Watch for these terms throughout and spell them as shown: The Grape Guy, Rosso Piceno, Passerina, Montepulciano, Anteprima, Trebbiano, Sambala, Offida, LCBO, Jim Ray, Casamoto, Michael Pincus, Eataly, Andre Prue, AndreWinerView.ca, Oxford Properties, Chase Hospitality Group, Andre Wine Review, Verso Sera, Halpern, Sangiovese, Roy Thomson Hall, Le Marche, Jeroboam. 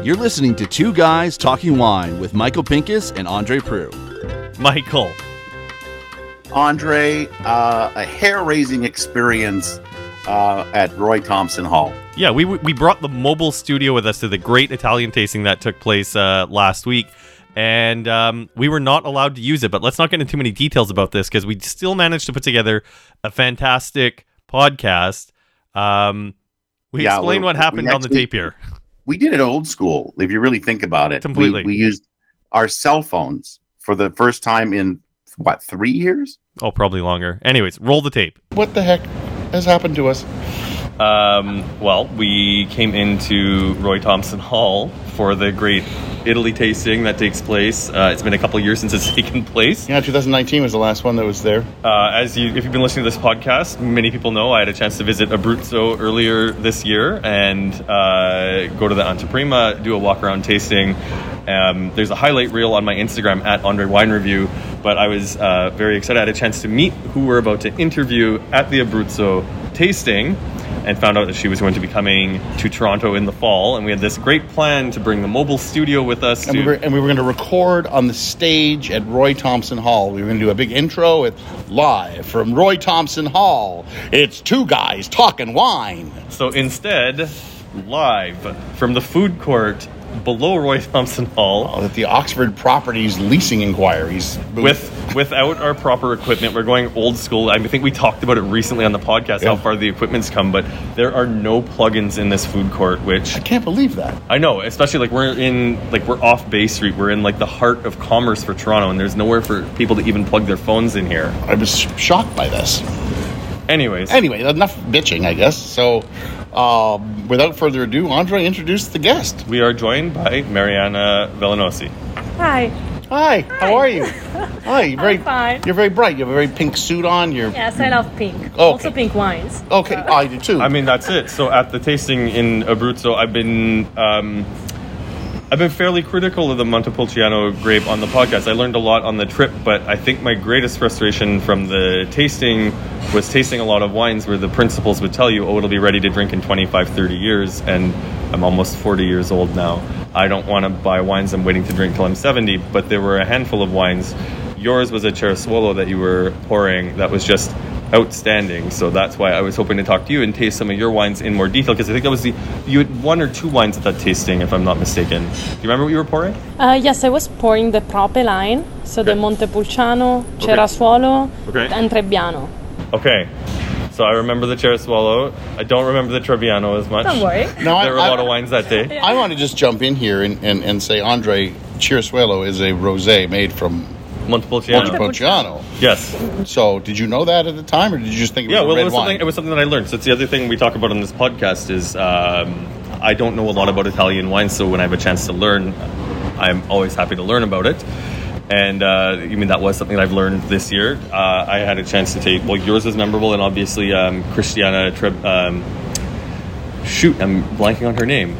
You're listening to Two Guys Talking Wine with Michael Pincus and Andre Prue. Michael. Andre, a hair-raising experience at Roy Thomson Hall. Yeah, we brought the mobile studio with us to the great Italian tasting that took place last week. And we were not allowed to use it, but let's not get into too many details about this because we still managed to put together a fantastic podcast. Explain what happened on the tape here. We did it old school, if you really think about it. Completely. We used our cell phones for the first time in, 3 years? Oh, probably longer. Anyways, roll the tape. What the heck has happened to us? We came into Roy Thomson Hall for the great Italy tasting that takes place. It's been a couple of years since it's taken place. Yeah, 2019 was the last one that was there. If you've been listening to this podcast, many people know I had a chance to visit Abruzzo earlier this year and go to the Anteprima, do a walk-around tasting. There's a highlight reel on my Instagram at Andre Wine Review, but I was very excited. I had a chance to meet who we're about to interview at the Abruzzo tasting, and found out that she was going to be coming to Toronto in the fall, and we had this great plan to bring the mobile studio with us. And we were going to record on the stage at Roy Thomson Hall. We were going to do a big intro with live from Roy Thomson Hall. It's two guys talking wine. So instead, live from the food court below Roy Thomson Hall, at the Oxford Properties leasing inquiries booth. Without our proper equipment, we're going old school. I think we talked about it recently on the podcast, How far the equipment's come, but there are no plugins in this food court, which I can't believe that. I know, especially we're off Bay Street. We're in the heart of commerce for Toronto, and there's nowhere for people to even plug their phones in here. I was shocked by this. Anyway, enough bitching, I guess. So, without further ado, Andre, introduce the guest. We are joined by Mariana Velenosi. Hi. How are you? Hi. I'm fine. You're very bright. You have a very pink suit on. Yes, I love pink. Okay. Also pink wines. Okay, I do too. I mean, that's it. So at the tasting in Abruzzo, I've been fairly critical of the Montepulciano grape on the podcast. I learned a lot on the trip, but I think my greatest frustration from the tasting was tasting a lot of wines where the principals would tell you, oh, it'll be ready to drink in 25, 30 years, and I'm almost 40 years old now. I don't want to buy wines I'm waiting to drink till I'm 70, but there were a handful of wines. Yours was a Cerasuolo that you were pouring that was just outstanding, so that's why I was hoping to talk to you and taste some of your wines in more detail, because I think that was you had one or two wines at that tasting, if I'm not mistaken. Do you remember what you were pouring? Yes, I was pouring the Prope line, so okay. The Montepulciano, Cerasuolo, and Trebbiano. Okay, so I remember the Cerasuolo. I don't remember the Trebbiano as much. Don't worry. No, there were a lot of wines that day. Yeah. I want to just jump in here and say, Andre, Cerasuolo is a rosé made from Montepulciano. Yes. So, did you know that at the time, or did you just think it was red wine? It was something that I learned. So, it's the other thing we talk about on this podcast is I don't know a lot about Italian wine, so when I have a chance to learn, I'm always happy to learn about it. And, that was something that I've learned this year. I had a chance to take... Well, yours was memorable, and obviously Christiana... I'm blanking on her name.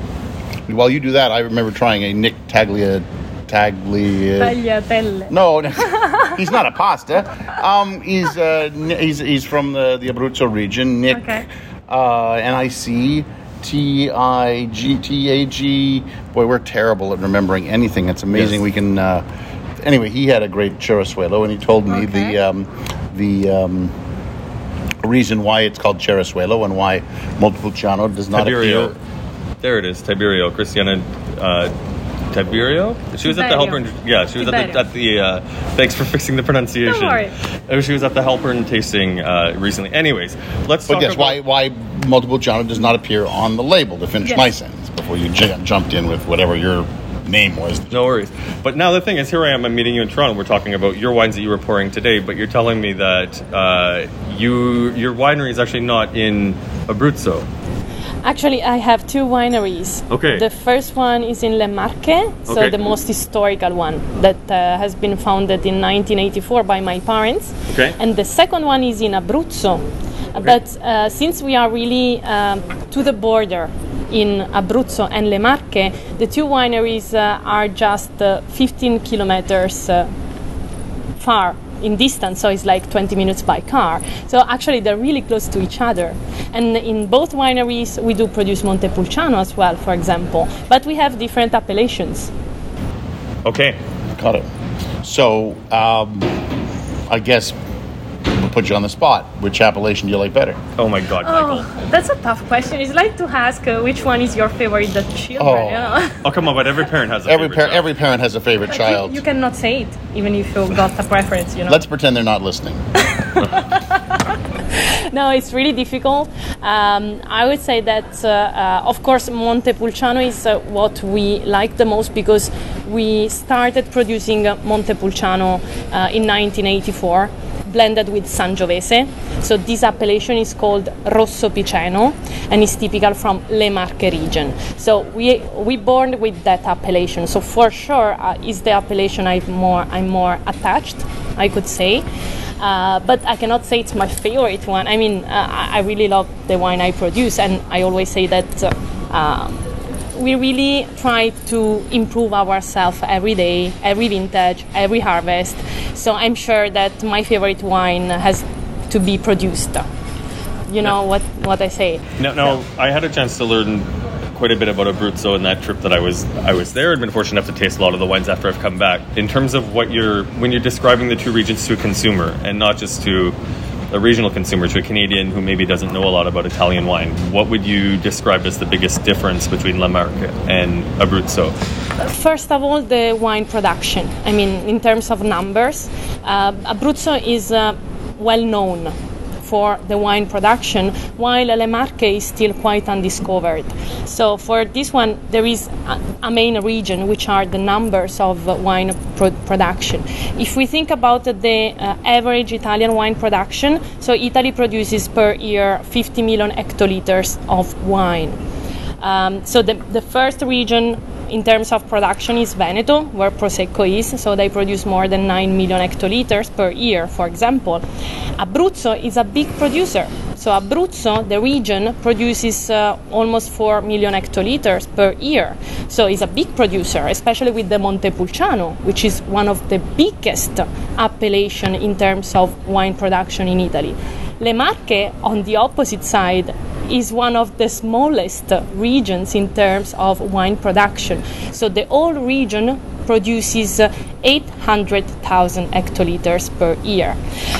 While you do that, I remember trying a Nick Tagliatelle. No, he's not a pasta. He's from the Abruzzo region. Nick, N-I-C-T-I-G-T-A-G. Boy, we're terrible at remembering anything. It's amazing. Yes. We can. Anyway, he had a great Cerasuolo, and he told me the reason why it's called Cerasuolo and why Montepulciano does not appear. There it is, Tiberio. Christiana. Tiberio? She was at the Halpern. Yeah, she was at the thanks for fixing the pronunciation. Don't worry. She was at the Halpern tasting recently. Anyways, let's talk about... But yes, why Montepulciano does not appear on the label, to finish my sentence before you jumped in with whatever your name was. No worries. But now the thing is, here I am, I'm meeting you in Toronto. We're talking about your wines that you were pouring today, but you're telling me that your winery is actually not in Abruzzo. Actually, I have two wineries. Okay. The first one is in Le Marche, so the most historical one that has been founded in 1984 by my parents. Okay. And the second one is in Abruzzo. Okay. But since we are really to the border in Abruzzo and Le Marche, the two wineries are just 15 kilometers far in distance, so it's like 20 minutes by car. So actually they're really close to each other. And in both wineries we do produce Montepulciano as well, for example, but we have different appellations. Okay, got it. So I guess we'll put you on the spot. Which appellation do you like better? Oh my God, Michael. That's a tough question. It's like to ask which one is your favorite children. Oh, you know? Oh, come on, but every parent has a favorite child. Every parent has a favorite child. You cannot say it, even if you've got a preference, you know. Let's pretend they're not listening. No, it's really difficult. I would say that, of course, Montepulciano is what we like the most, because we started producing Montepulciano in 1984, blended with Sangiovese. So this appellation is called Rosso Piceno and is typical from Le Marche region. So we born with that appellation. So for sure, is the appellation I'm more attached, I could say. But I cannot say it's my favorite one. I mean, I really love the wine I produce, and I always say that we really try to improve ourselves every day, every vintage, every harvest. So I'm sure that my favorite wine has to be produced. You know what I say. No, so. I had a chance to learn quite a bit about Abruzzo in that trip that I was there, and been fortunate enough to taste a lot of the wines after I've come back. In terms of what when you're describing the two regions to a consumer, and not just to a regional consumer, to a Canadian who maybe doesn't know a lot about Italian wine, what would you describe as the biggest difference between Le Marche and Abruzzo? First of all, the wine production. I mean, in terms of numbers, Abruzzo is well known for the wine production, while Le Marche is still quite undiscovered. So for this one, there is a main region, which are the numbers of wine production. If we think about the average Italian wine production, so Italy produces per year 50 million hectoliters of wine. So the first region in terms of production is Veneto, where Prosecco is, so they produce more than 9 million hectoliters per year, for example. Abruzzo is a big producer. So Abruzzo, the region, produces almost 4 million hectoliters per year. So it's a big producer, especially with the Montepulciano, which is one of the biggest appellation in terms of wine production in Italy. Le Marche, on the opposite side, is one of the smallest regions in terms of wine production. So the whole region produces 800,000 hectoliters per year.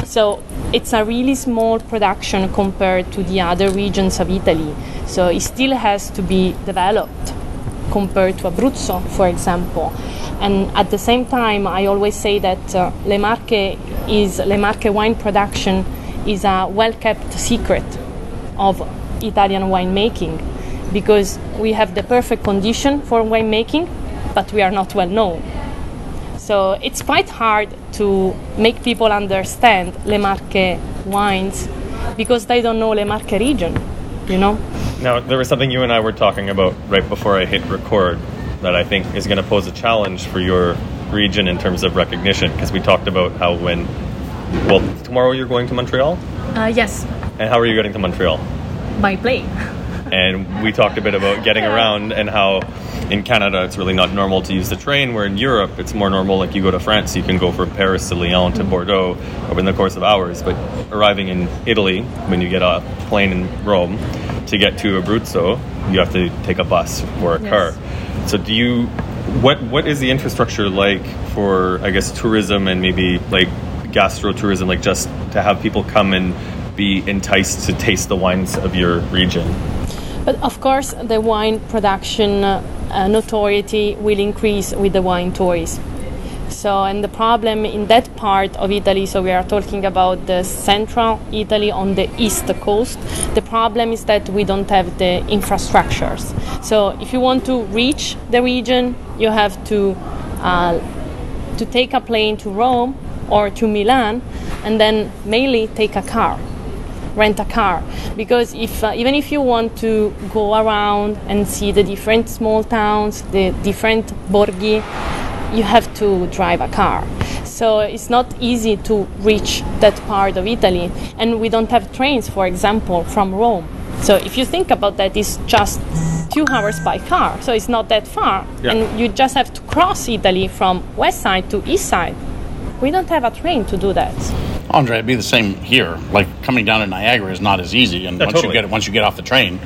So it's a really small production compared to the other regions of Italy. So it still has to be developed compared to Abruzzo, for example. And at the same time, I always say that Le Marche wine production is a well-kept secret of Italian winemaking, because we have the perfect condition for winemaking, but we are not well known. So it's quite hard to make people understand Le Marche wines, because they don't know Le Marche region, you know? Now, there was something you and I were talking about right before I hit record that I think is going to pose a challenge for your region in terms of recognition, because we talked about how tomorrow you're going to Montreal? Yes. And how are you getting to Montreal? By plane. And we talked a bit about getting around, and how in Canada it's really not normal to use the train, where in Europe it's more normal. Like, you go to France, you can go from Paris to Lyon to Bordeaux over the course of hours. But arriving in Italy, when you get a plane in Rome to get to Abruzzo, you have to take a bus or a car. So do you, what is the infrastructure like for, I guess, tourism, and maybe like gastro tourism, like just to have people come and be enticed to taste the wines of your region? But of course, the wine production notoriety will increase with the wine tourism. So, and the problem in that part of Italy, so we are talking about the central Italy on the east coast, the problem is that we don't have the infrastructures. So if you want to reach the region, you have to take a plane to Rome or to Milan, and then mainly rent a car, because if even if you want to go around and see the different small towns, the different borghi, you have to drive a car. So it's not easy to reach that part of Italy, and we don't have trains, for example, from Rome. So if you think about that, it's just 2 hours by car, so it's not that far. And you just have to cross Italy from west side to east side. We don't have a train to do that. Andre, it'd be the same here. Like, coming down to Niagara is not as easy, and once you get off the train,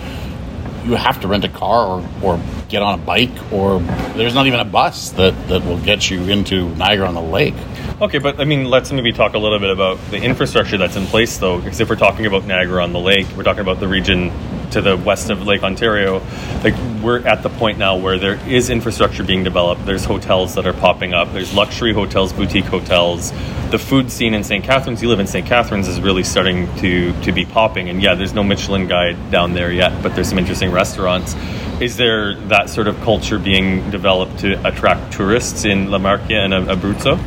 you have to rent a car or get on a bike, or there's not even a bus that will get you into Niagara-on-the-Lake. Okay, but I mean, let's maybe talk a little bit about the infrastructure that's in place, though, because if we're talking about Niagara-on-the-Lake, we're talking about the region to the west of Lake Ontario. Like, we're at the point now where there is infrastructure being developed. There's hotels that are popping up. There's luxury hotels, boutique hotels. The food scene in St. Catharines, you live in St. Catharines, is really starting to be popping. And yeah, there's no Michelin guide down there yet, but there's some interesting restaurants. Is there that sort of culture being developed to attract tourists in Le Marche and Abruzzo?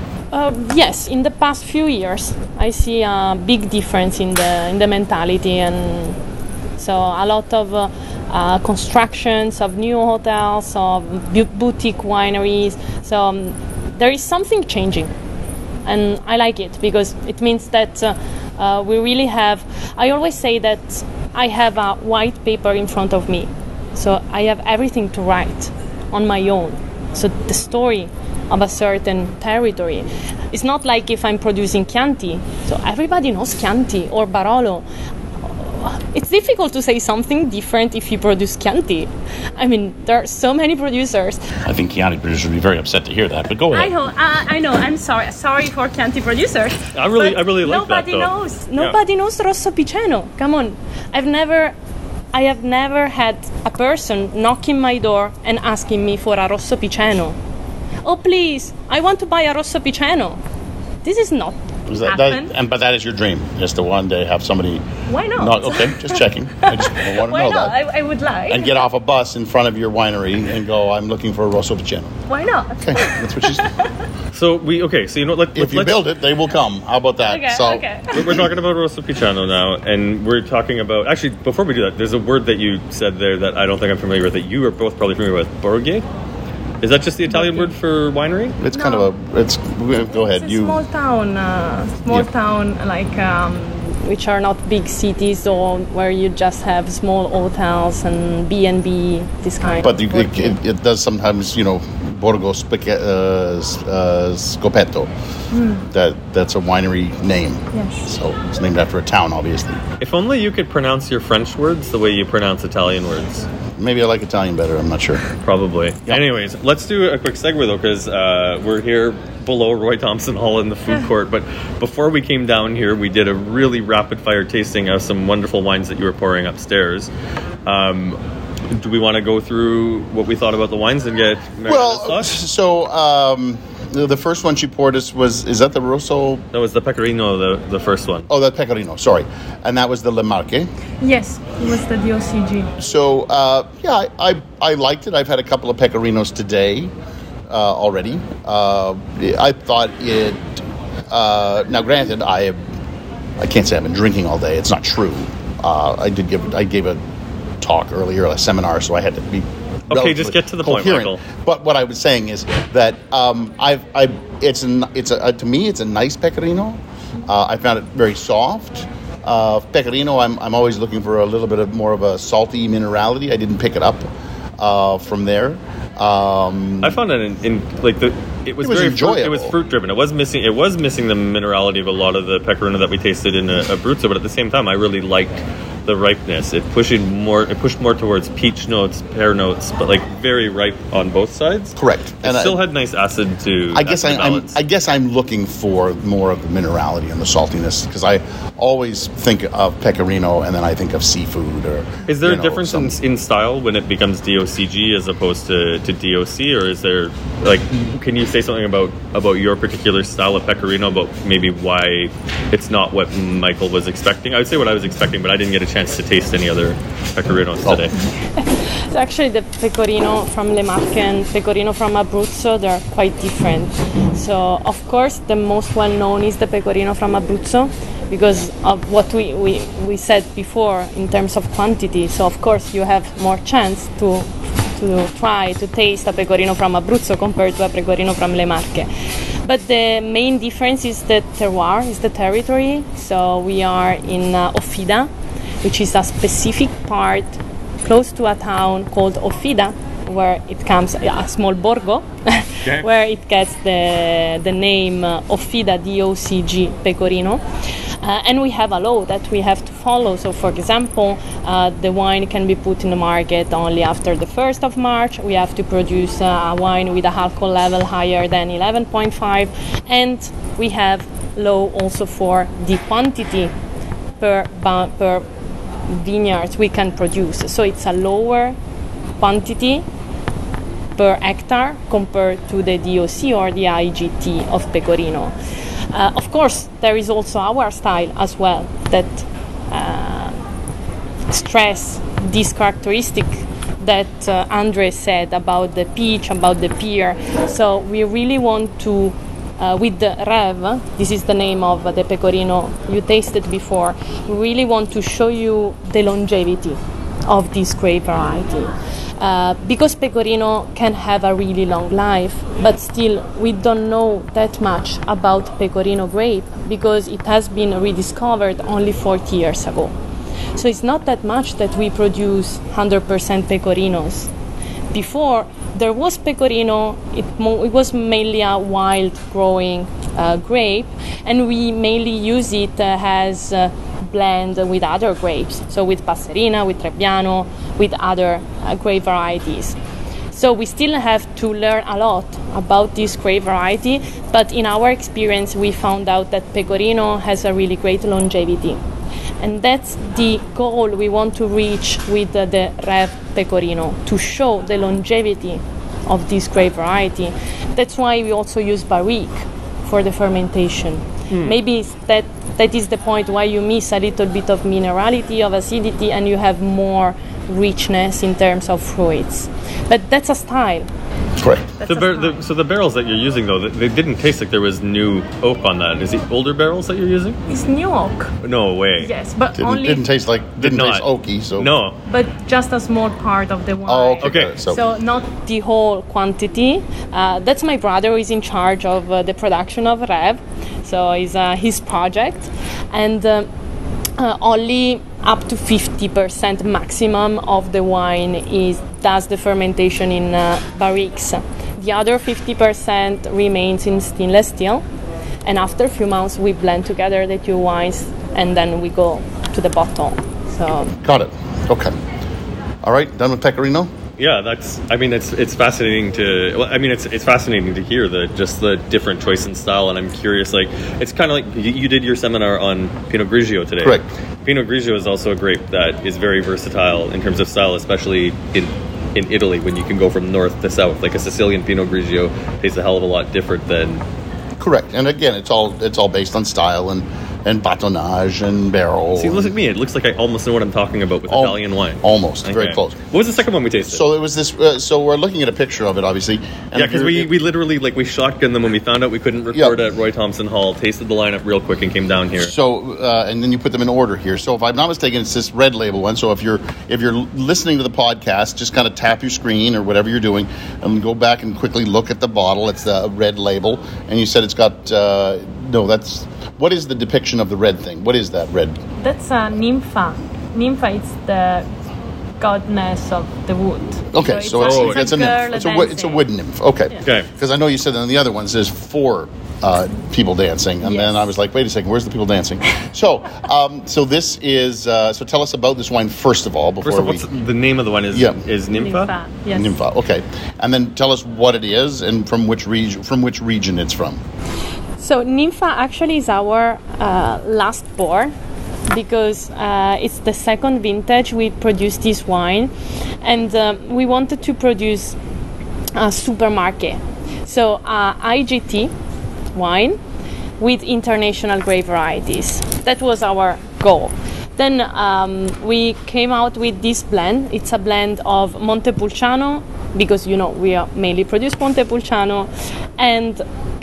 Yes, in the past few years, I see a big difference in the mentality, and so a lot of constructions of new hotels, of boutique wineries. So there is something changing, and I like it because it means that we really have. I always say that I have a white paper in front of me, so I have everything to write on my own. So the story of a certain territory. It's not like if I'm producing Chianti, so everybody knows Chianti or Barolo. It's difficult to say something different if you produce Chianti. I mean, there are so many producers. I think Chianti producers would be very upset to hear that, but go ahead. I know, I'm sorry. Sorry for Chianti producers. I really like that, though. Nobody knows Rosso Piceno. Come on. I have never had a person knocking my door and asking me for a Rosso Piceno. Oh, please, I want to buy a Rosso Piceno. This is not happened. But that is your dream, just to one day have somebody... Why not? Okay, just checking. I just want to know that. Why not? I would like. And get off a bus in front of your winery and go, I'm looking for a Rosso Piceno. Why not? Okay, that's what she's... If you build it, they will come. How about that? Okay. We're talking about Rosso Piceno now, and we're talking about... Actually, before we do that, there's a word that you said there that I don't think I'm familiar with, that you are both probably familiar with, Borghi? Is that just the Italian word for winery? It's kind of a... go ahead. It's a small town. Which are not big cities, or where you just have small hotels and B&B, this kind. But it does sometimes, Borgo Scopetto. Mm. That's a winery name. Yes. So it's named after a town, obviously. If only you could pronounce your French words the way you pronounce Italian words. Maybe I like Italian better. I'm not sure. Probably. Yep. Anyways, let's do a quick segue, though, because we're here below Roy Thomson Hall in the food court. But before we came down here, we did a really rapid-fire tasting of some wonderful wines that you were pouring upstairs. Do we want to go through what we thought about the wines and get Mariana's thoughts? So the first one she poured us is that the Rosso? That was the Pecorino, the first one. Oh, the Pecorino, sorry. And that was the Le Marche? Yes, it was the DOCG. So, I liked it. I've had a couple of Pecorinos today already. I thought it... now, granted, I can't say I've been drinking all day. It's not true. I gave a talk earlier, a seminar, so I had to be okay. Just get to the point, Michael. But what I was saying is that to me it's a nice Pecorino. I found it very soft. Pecorino, I'm always looking for a little bit of more of a salty minerality. I didn't pick it up from there. I found it it was very enjoyable. It was fruit driven. It was missing the minerality of a lot of the Pecorino that we tasted in Abruzzo, but at the same time, I really liked the ripeness. It pushed more towards peach notes, pear notes, but like very ripe on both sides. Correct. And it still had nice acid to balance. I guess I'm looking for more of the minerality and the saltiness, because I always think of Pecorino and then I think of seafood. Or is there a difference in style when it becomes DOCG as opposed to DOC, or is there can you say something about your particular style of Pecorino, but maybe why it's not what Michael was expecting? I would say what I was expecting, but I didn't get a chance to taste any other Pecorinos today. So actually the Pecorino from Le Marche and Pecorino from Abruzzo, they're quite different. So of course the most well known is the Pecorino from Abruzzo because of what we said before in terms of quantity. So of course you have more chance to try to taste a Pecorino from Abruzzo compared to a Pecorino from Le Marche. But the main difference is the terroir, is the territory. So we are in Offida, which is a specific part close to a town called Offida, where it comes, a small borgo, okay. Where it gets the name Offida, D-O-C-G, Pecorino. And we have a law that we have to follow. So, for example, the wine can be put in the market only after the 1st of March. We have to produce a wine with an alcohol level higher than 11.5. And we have law also for the quantity per vineyards we can produce. So it's a lower quantity per hectare compared to the DOC or the IGT of Pecorino. Of course, there is also our style as well that stress this characteristic that Andre said about the peach, about the pear. So we really want to, with the Rev, this is the name of the Pecorino you tasted before, we really want to show you the longevity of this grape variety. Because Pecorino can have a really long life, but still we don't know that much about Pecorino grape because it has been rediscovered only 40 years ago. So it's not that much that we produce 100% Pecorinos. Before, there was Pecorino, it was mainly a wild growing grape, and we mainly use it as blend with other grapes, so with Passerina, with Trebbiano, with other grape varieties. So we still have to learn a lot about this grape variety, but in our experience we found out that Pecorino has a really great longevity. And that's the goal we want to reach with the Rev Pecorino, to show the longevity of this grape variety. That's why we also use barrique for the fermentation. Maybe that is the point why you miss a little bit of minerality, of acidity, and you have more richness in terms of fruits. But that's a style. Correct. So the barrels that you're using, though, they didn't taste like there was new oak on that. Is it older barrels that you're using? It's new oak. No way. Yes, but didn't taste oaky. So no, but just a small part of the wine. Oh, okay. So not the whole quantity. That's my brother who is in charge of the production of Rev. So it's his project, and only up to 50% maximum of the wine does the fermentation in barriques. The other 50% remains in stainless steel, and after a few months we blend together the two wines and then we go to the bottle. So got it. Okay. All right. Done with Pecorino. Yeah, it's fascinating to. Well, I mean, it's fascinating to hear the different choice in style, and I'm curious. Like, it's kind of like you did your seminar on Pinot Grigio today. Correct. Pinot Grigio is also a grape that is very versatile in terms of style, especially in Italy, when you can go from north to south. Like a Sicilian Pinot Grigio tastes a hell of a lot different than. Correct, and again, it's all based on style and batonnage and barrel. See, look at me. It looks like I almost know what I'm talking about with Italian wine. Almost. Okay. Very close. What was the second one we tasted? So it was this. So we're looking at a picture of it, obviously. And yeah, because we literally, we shotgunned them when we found out we couldn't record at Roy Thomson Hall, tasted the lineup real quick and came down here. So, and then you put them in order here. So if I'm not mistaken, it's this red label one. So if you're listening to the podcast, just kind of tap your screen or whatever you're doing and go back and quickly look at the bottle. It's the red label. And you said it's got, what is the depiction of the red thing? What is that red? That's a Ninfa. Ninfa is the goddess of the wood. Okay, so it's a nymph. It's a wood nymph. Okay. Yeah. Okay. Because I know you said that in the other ones there's four people dancing, and then I was like, wait a second, where's the people dancing? So tell us about this wine first of all. What's the name of the wine is Ninfa? Ninfa, yes. Ninfa, okay. And then tell us what it is and from which region it's from. So Ninfa actually is our last pour because it's the second vintage we produced this wine, and we wanted to produce a supermarket, so IGT wine with international grape varieties. That was our goal. Then we came out with this blend. It's a blend of Montepulciano, because we are mainly produce Montepulciano, and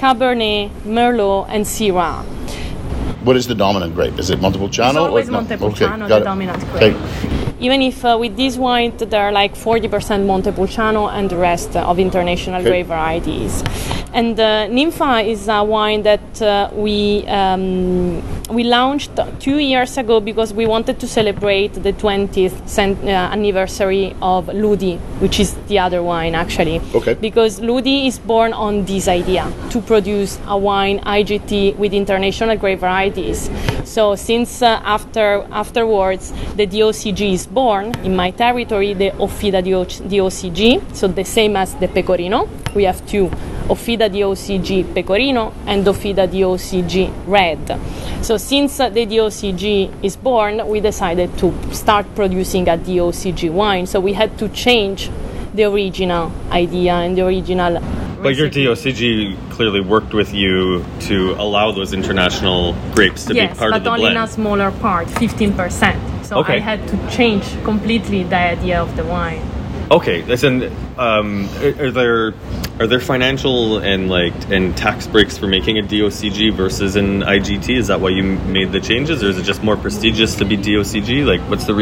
Cabernet, Merlot, and Syrah. What is the dominant grape? Is it Montepulciano? It's always Montepulciano, the dominant grape. Okay. Even if with this wine, there are 40% Montepulciano and the rest of international grape varieties. And Ninfa is a wine that we We launched 2 years ago because we wanted to celebrate the 20th anniversary of Ludi, which is the other wine, actually. Okay. Because Ludi is born on this idea to produce a wine IGT with international grape varieties. So since afterwards the DOCG is born in my territory, the Offida DOCG, so the same as the Pecorino. We have two, Offida DOCG Pecorino and Offida DOCG Red. So since the DOCG is born, we decided to start producing a DOCG wine. So we had to change the original idea and the original recipe. But your DOCG clearly worked with you to allow those international grapes to be part of the blend. Yes, but only in a smaller part, 15%. So okay. I had to change completely the idea of the wine. Okay, listen, are there financial and tax breaks for making a DOCG versus an IGT? Is that why you made the changes, or is it just more prestigious to be DOCG? What's the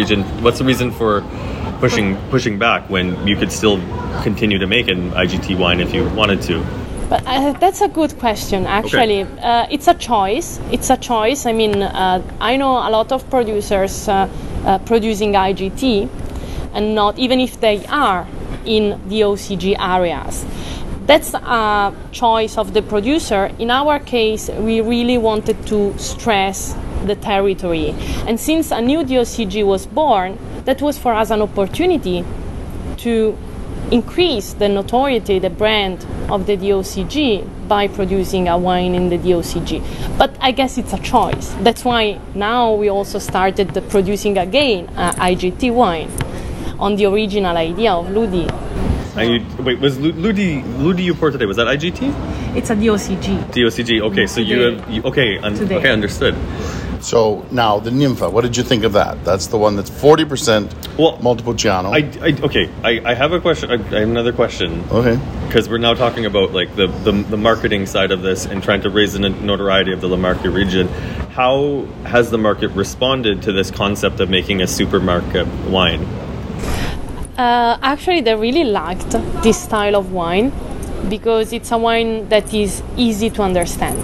reason for pushing back when you could still continue to make an IGT wine if you wanted to? But that's a good question, actually. Okay. It's a choice. I mean, I know a lot of producers producing IGT, and not even if they are in the OCG areas. That's a choice of the producer. In our case, we really wanted to stress the territory. And since a new DOCG was born, that was for us an opportunity to increase the notoriety, the brand of the DOCG by producing a wine in the DOCG. But I guess it's a choice. That's why now we also started producing again IGT wine on the original idea of Ludi. Was Ludi you poured today? Was that IGT? It's a DOCG. DOCG. Okay, so today. Okay, understood. So now the Ninfa. What did you think of that? That's the one that's 40% Montepulciano. I have a question. I have another question. Okay. Because we're now talking about the marketing side of this and trying to raise the notoriety of the Le Marche region. How has the market responded to this concept of making a supermarket wine? Actually, they really liked this style of wine because it's a wine that is easy to understand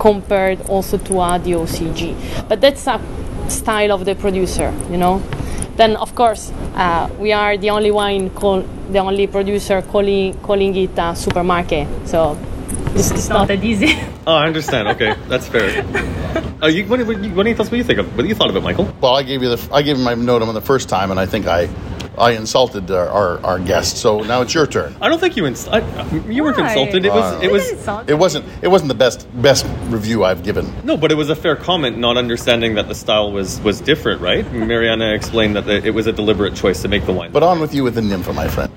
compared also to a DOCG. But that's a style of the producer, you know. Then, of course, we are the only producer calling it a supermarket. So it's not that easy. Oh, I understand. Okay, that's fair. What do you thought of it, Michael? Well, I gave my note on the first time, and I think I insulted our guest, so now it's your turn. I don't think you weren't insulted. It wasn't the best review I've given. No, but it was a fair comment, not understanding that the style was different, right? Mariana explained that it was a deliberate choice to make the wine. But on with you with the Ninfa, my friend.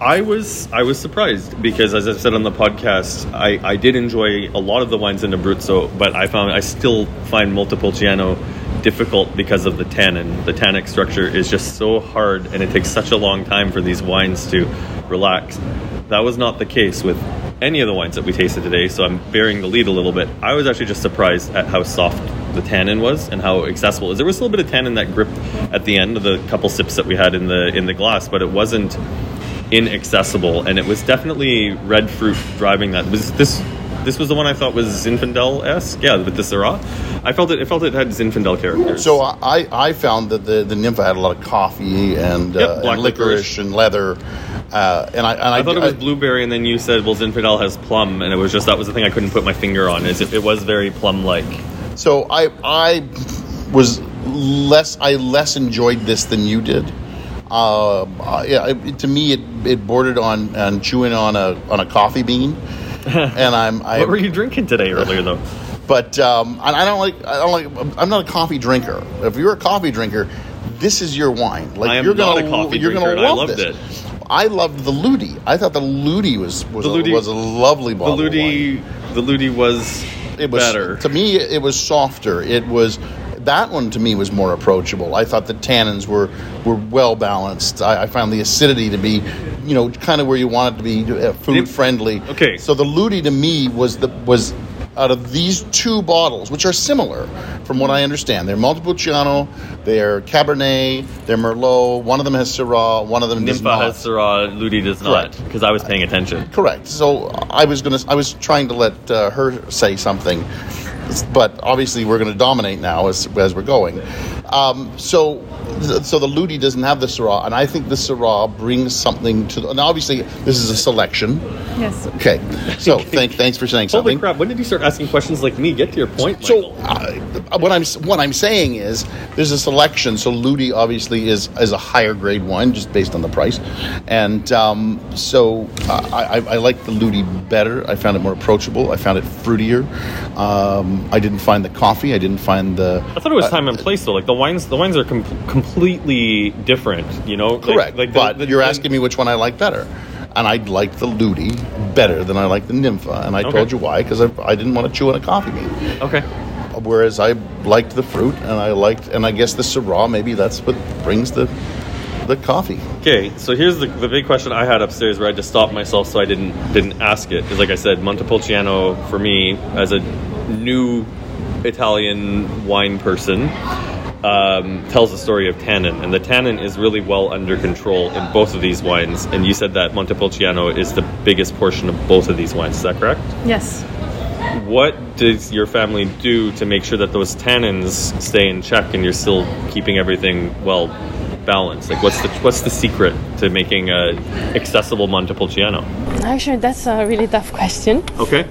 I was surprised because, as I've said on the podcast, I did enjoy a lot of the wines in Abruzzo, but I still find Montepulciano difficult because of the tannin. The tannic structure is just so hard, and it takes such a long time for these wines to relax. That was not the case with any of the wines that we tasted today, so I'm bearing the lead a little bit. I was actually just surprised at how soft the tannin was and how accessible it is. There was a little bit of tannin that gripped at the end of the couple sips that we had in the glass, but it wasn't inaccessible, and it was definitely red fruit driving that. This was the one I thought was Zinfandel-esque, with the Syrah. I felt it had Zinfandel characters. So I found that the Ninfa had a lot of coffee and licorice and leather. And I thought it was blueberry, and then you said, well, Zinfandel has plum, and it was just, that was the thing I couldn't put my finger on, is it was very plum-like. So I less enjoyed this than you did. To me, it bordered on chewing on a coffee bean. And what were you drinking today earlier though? But I'm not a coffee drinker. If you're a coffee drinker, this is your wine. Like, I am not a coffee drinker. You're gonna love this. I loved the Ludi. I thought the Ludi was a lovely bottle. The Ludi was better. To me, it was softer. That one to me was more approachable. I thought the tannins were well balanced. I found the acidity to be, kind of where you want it to be, food friendly. Okay. So the Ludi to me was out of these two bottles, which are similar from what I understand. They're Montepulciano, they're Cabernet, they're Merlot. One of them has Syrah, one of them does not. Ninfa has Syrah, Ludi does not. Correct. Because I was paying attention. Correct. So I was trying to let her say something. but obviously we're going to dominate now as we're going. So the Ludi doesn't have the Syrah, and I think the Syrah brings something to the... And obviously, this is a selection. Yes. Okay. So, thanks for saying something. Holy crap, when did you start asking questions like me? Get to your point, Michael. So, what I'm saying is, there's a selection. So, Ludi, obviously, is a higher grade wine, just based on the price. And I like the Ludi better. I found it more approachable. I found it fruitier. I didn't find the coffee. I didn't find the... I thought it was time and place, though. Like, the wines are completely different, you know? Correct. You're asking me which one I like better. And I like the Ludi better than I like the Ninfa. And I told you why, because I didn't want to chew on a coffee bean. Okay. Whereas I liked the fruit, and I guess the Syrah, maybe that's what brings the coffee. Okay, so here's the big question I had upstairs where I had to stop myself so I didn't ask it. Because like I said, Montepulciano, for me, as a new Italian wine person... tells the story of tannin, and the tannin is really well under control in both of these wines, and you said that Montepulciano is the biggest portion of both of these wines, is that correct? Yes. What does your family do to make sure that those tannins stay in check and you're still keeping everything well balanced? Like, what's the secret to making an accessible Montepulciano? Actually, that's a really tough question. Okay.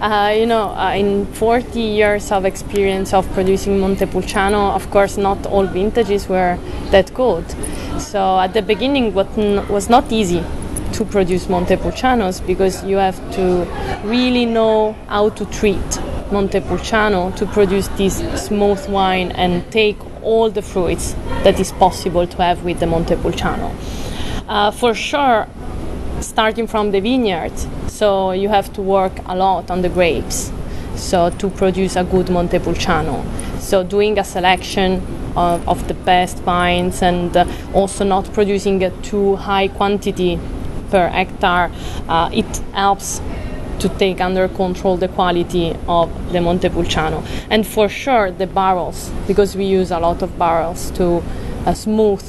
In 40 years of experience of producing Montepulciano, of course, not all vintages were that good. So at the beginning, what was not easy to produce Montepulcianos, because you have to really know how to treat Montepulciano to produce this smooth wine and take all the fruits that is possible to have with the Montepulciano. For sure, starting from the vineyard, so you have to work a lot on the grapes, so to produce a good Montepulciano. So doing a selection of the best vines, and also not producing a too high quantity per hectare, it helps to take under control the quality of the Montepulciano. And for sure the barrels, because we use a lot of barrels to smooth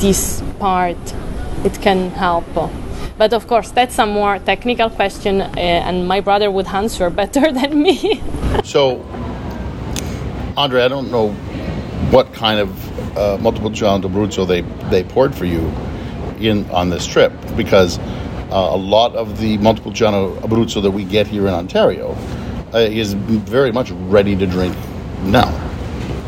this part, it can help. But of course, that's a more technical question, and my brother would answer better than me. So, Andre, I don't know what kind of Montepulciano d'Abruzzo they poured for you on this trip, because a lot of the Montepulciano Abruzzo that we get here in Ontario is very much ready to drink now.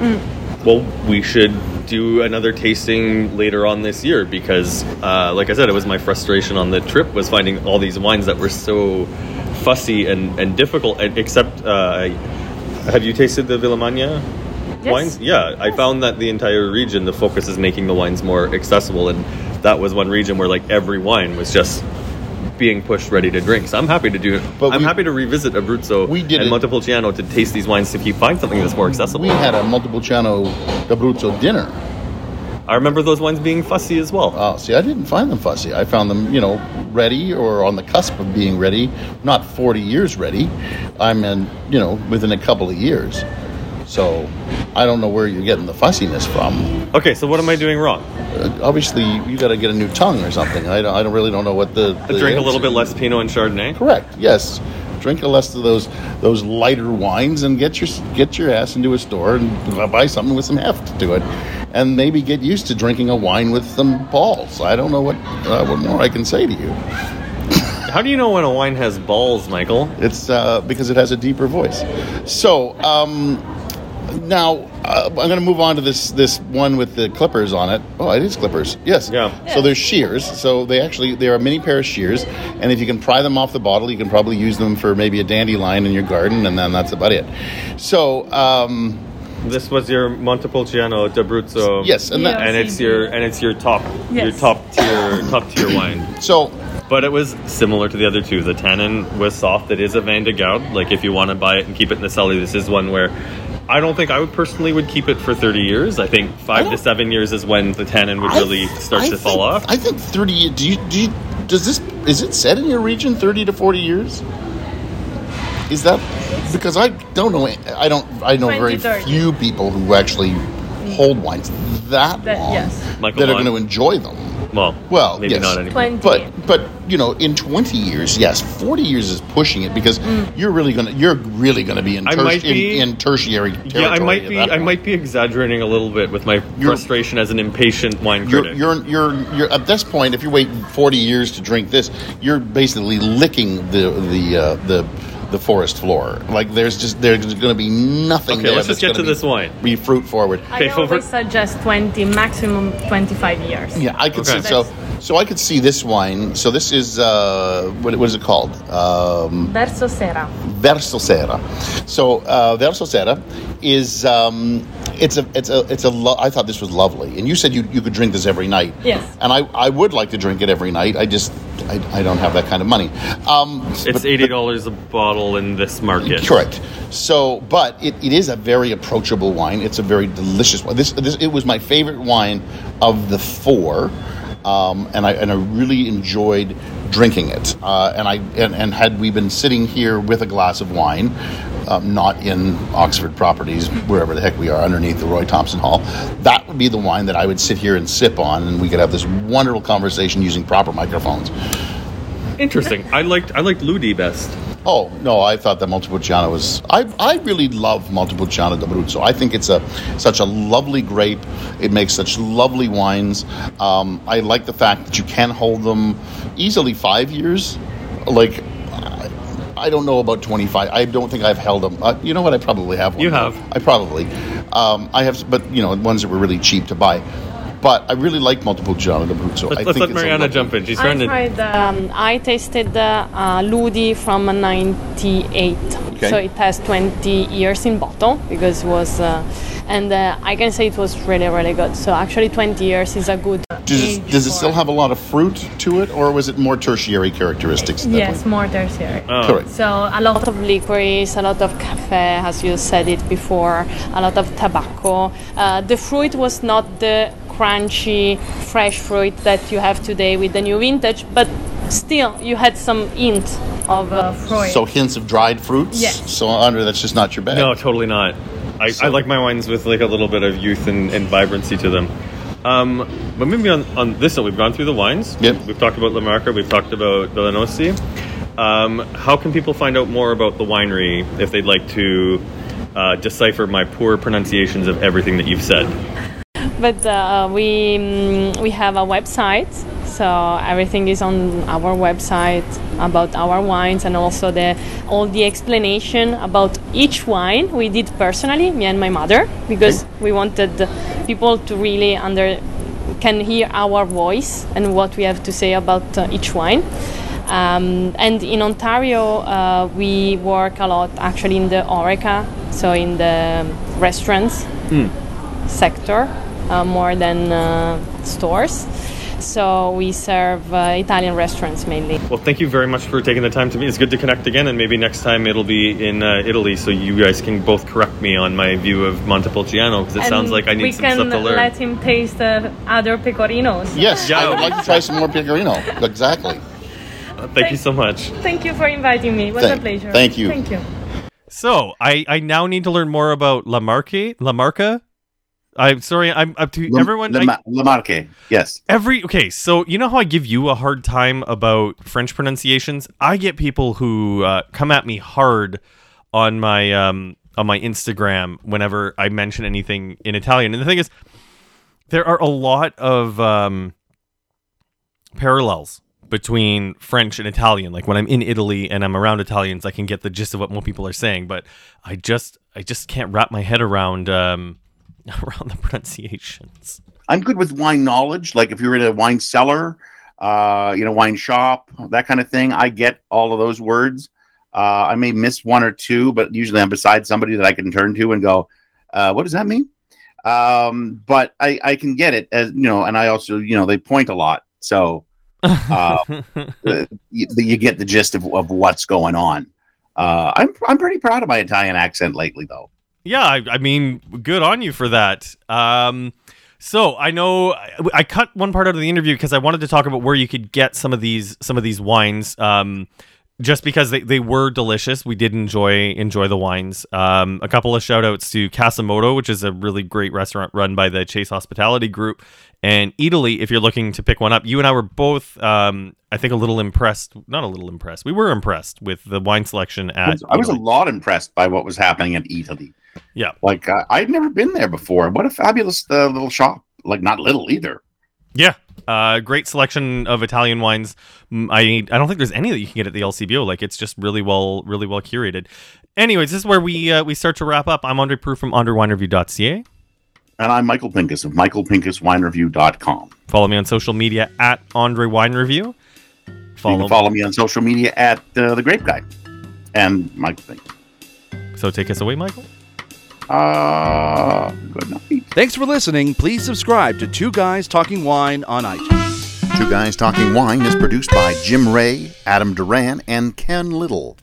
Mm. Well, we should do another tasting later on this year, because, like I said, it was my frustration on the trip was finding all these wines that were so fussy and difficult, except, have you tasted the Villamagna? Yes. Wines? Yeah, yes. I found that the entire region, the focus is making the wines more accessible, and that was one region where like every wine was just being pushed ready to drink. So I'm happy to do it. I'm happy to revisit Abruzzo and Montepulciano to taste these wines to keep find something that's more accessible. We had a Montepulciano d'Abruzzo dinner. I remember those wines being fussy as well. Oh, see, I didn't find them fussy. I found them, ready or on the cusp of being ready. Not 40 years ready. I'm in, within a couple of years. So I don't know where you're getting the fussiness from. Okay, so what am I doing wrong? Obviously, you got to get a new tongue or something. I really don't know what the drink a little bit less Pinot and Chardonnay. Correct. Yes, drink less of those lighter wines and get your ass into a store and buy something with some heft to it, and maybe get used to drinking a wine with some balls. I don't know what more I can say to you. How do you know when a wine has balls, Michael? It's because it has a deeper voice. So. Now, I'm going to move on to this one with the clippers on it. Oh, it is clippers. Yes. Yeah. So there's shears. So they are a mini pair of shears. And if you can pry them off the bottle, you can probably use them for maybe a dandelion in your garden. And then that's about it. So... this was your Montepulciano d'Abruzzo. Yes. And it's your top tier wine. So... But it was similar to the other two. The tannin was soft. It is a Vin de Garde. Like, if you want to buy it and keep it in the cellar, this is one where... I don't think I would personally would keep it for 30 years. I think 5 to 7 years is when the tannin would really start to fall off. I think 30. Is it said in your region 30 to 40 years? Is that because I don't know? I know very few people who actually hold wines that long yes. that are going to enjoy them. Well, maybe yes, not anymore. But you know, in 20 years, yes, 40 years is pushing it because you're really gonna be in tertiary territory. Yeah, I might be exaggerating a little bit with my frustration as an impatient wine critic. You're at this point, if you wait 40 years to drink this, you're basically licking the forest floor. Like there's going to be nothing. Okay, let's just get to this wine. Be fruit forward. I always suggest 20, maximum 25 years. Yeah, I could see so I could see this wine. So this is what is it called? Verso Sera. Verso Sera. So Verso Sera is I thought this was lovely, and you said you could drink this every night. Yes. And I would like to drink it every night. I don't have that kind of money. It's $80 a bottle in this market. Correct. So, but it is a very approachable wine. It's a very delicious wine. It was my favorite wine of the four, and I really enjoyed drinking it. And had we been sitting here with a glass of wine, not in Oxford Properties, wherever the heck we are, underneath the Roy Thomson Hall, that would be the wine that I would sit here and sip on, and we could have this wonderful conversation using proper microphones. Interesting. I liked Ludi best. Oh no, I thought that Montepulciano was. I really love Montepulciano d'Abruzzo. I think it's such a lovely grape. It makes such lovely wines. I like the fact that you can hold them easily 5 years. Like, I don't know about 25. I don't think I've held them. You know what? I probably have one. You have. I probably. I have, but you know, ones that were really cheap to buy. But I really like Montepulciano d'Abruzzo. Let's let Mariana jump in. She's trying to. I tasted Ludi from '98, okay. So it has 20 years in bottle because it was, and I can say it was really, really good. So actually, 20 years is a good. Does it still have a lot of fruit to it, or was it more tertiary characteristics? Yes, more tertiary. Oh. Correct. So a lot of licorice, a lot of café, as you said it before, a lot of tobacco. The fruit was not the crunchy, fresh fruit that you have today with the new vintage, but still you had some hint of fruit. So hints of dried fruits? Yes. So Andre, that's just not your bag. No, totally not. I like my wines with like a little bit of youth and vibrancy to them. But maybe on this one, we've gone through the wines. Yep. We've talked about Le Marche. We've talked about Velenosi. How can people find out more about the winery if they'd like to decipher my poor pronunciations of everything that you've said? But we have a website, so everything is on our website about our wines, and also all the explanation about each wine we did personally, me and my mother, because we wanted people to really can hear our voice and what we have to say about each wine. And in Ontario, we work a lot actually in the HoReCa, so in the restaurants sector. More than stores. So we serve Italian restaurants mainly. Well, thank you very much for taking the time to meet. It's good to connect again, and maybe next time it'll be in Italy, so you guys can both correct me on my view of Montepulciano, because it sounds like I need some stuff to learn. We can let him taste other Pecorinos. Yes, yeah. I would like to try some more Pecorino. Exactly. Thank you so much. Thank you for inviting me. It was a pleasure. Thank you. Thank you. So I now need to learn more about La Marca. I'm sorry. I'm up to everyone. Le Marche, yes. Okay. So you know how I give you a hard time about French pronunciations? I get people who come at me hard on my Instagram whenever I mention anything in Italian. And the thing is, there are a lot of parallels between French and Italian. Like when I'm in Italy and I'm around Italians, I can get the gist of what more people are saying. But I just can't wrap my head around the pronunciations. I'm good with wine knowledge. Like if you're in a wine cellar, wine shop, that kind of thing, I get all of those words. I may miss one or two, but usually I'm beside somebody that I can turn to and go, what does that mean? But I can get it, as you know, and I also, you know, they point a lot. So you get the gist of what's going on. I'm pretty proud of my Italian accent lately, though. Yeah, I mean, good on you for that. So I know I cut one part out of the interview because I wanted to talk about where you could get some of these wines just because they were delicious. We did enjoy the wines. A couple of shout outs to Casamoto, which is a really great restaurant run by the Chase Hospitality Group, and Eataly, if you're looking to pick one up. You and I were both, I think, we were impressed with the wine selection at Eataly. I was a lot impressed by what was happening at Eataly. Yeah. Like, I'd never been there before. What a fabulous little shop. Like, not little either. Yeah. Great selection of Italian wines. I don't think there's any that you can get at the LCBO. Like, it's just really well curated. Anyways, this is where we start to wrap up. I'm Andre Prue from AndreWinerView.ca. And I'm Michael Pincus of MichaelPincusWineReview.com. Follow me on social media at Andre Wine Review. You can follow me on social media at The Grape Guy and Michael Pincus. So take us away, Michael. Good night. Thanks for listening. Please subscribe to Two Guys Talking Wine on iTunes. Two Guys Talking Wine is produced by Jim Ray, Adam Duran, and Ken Little.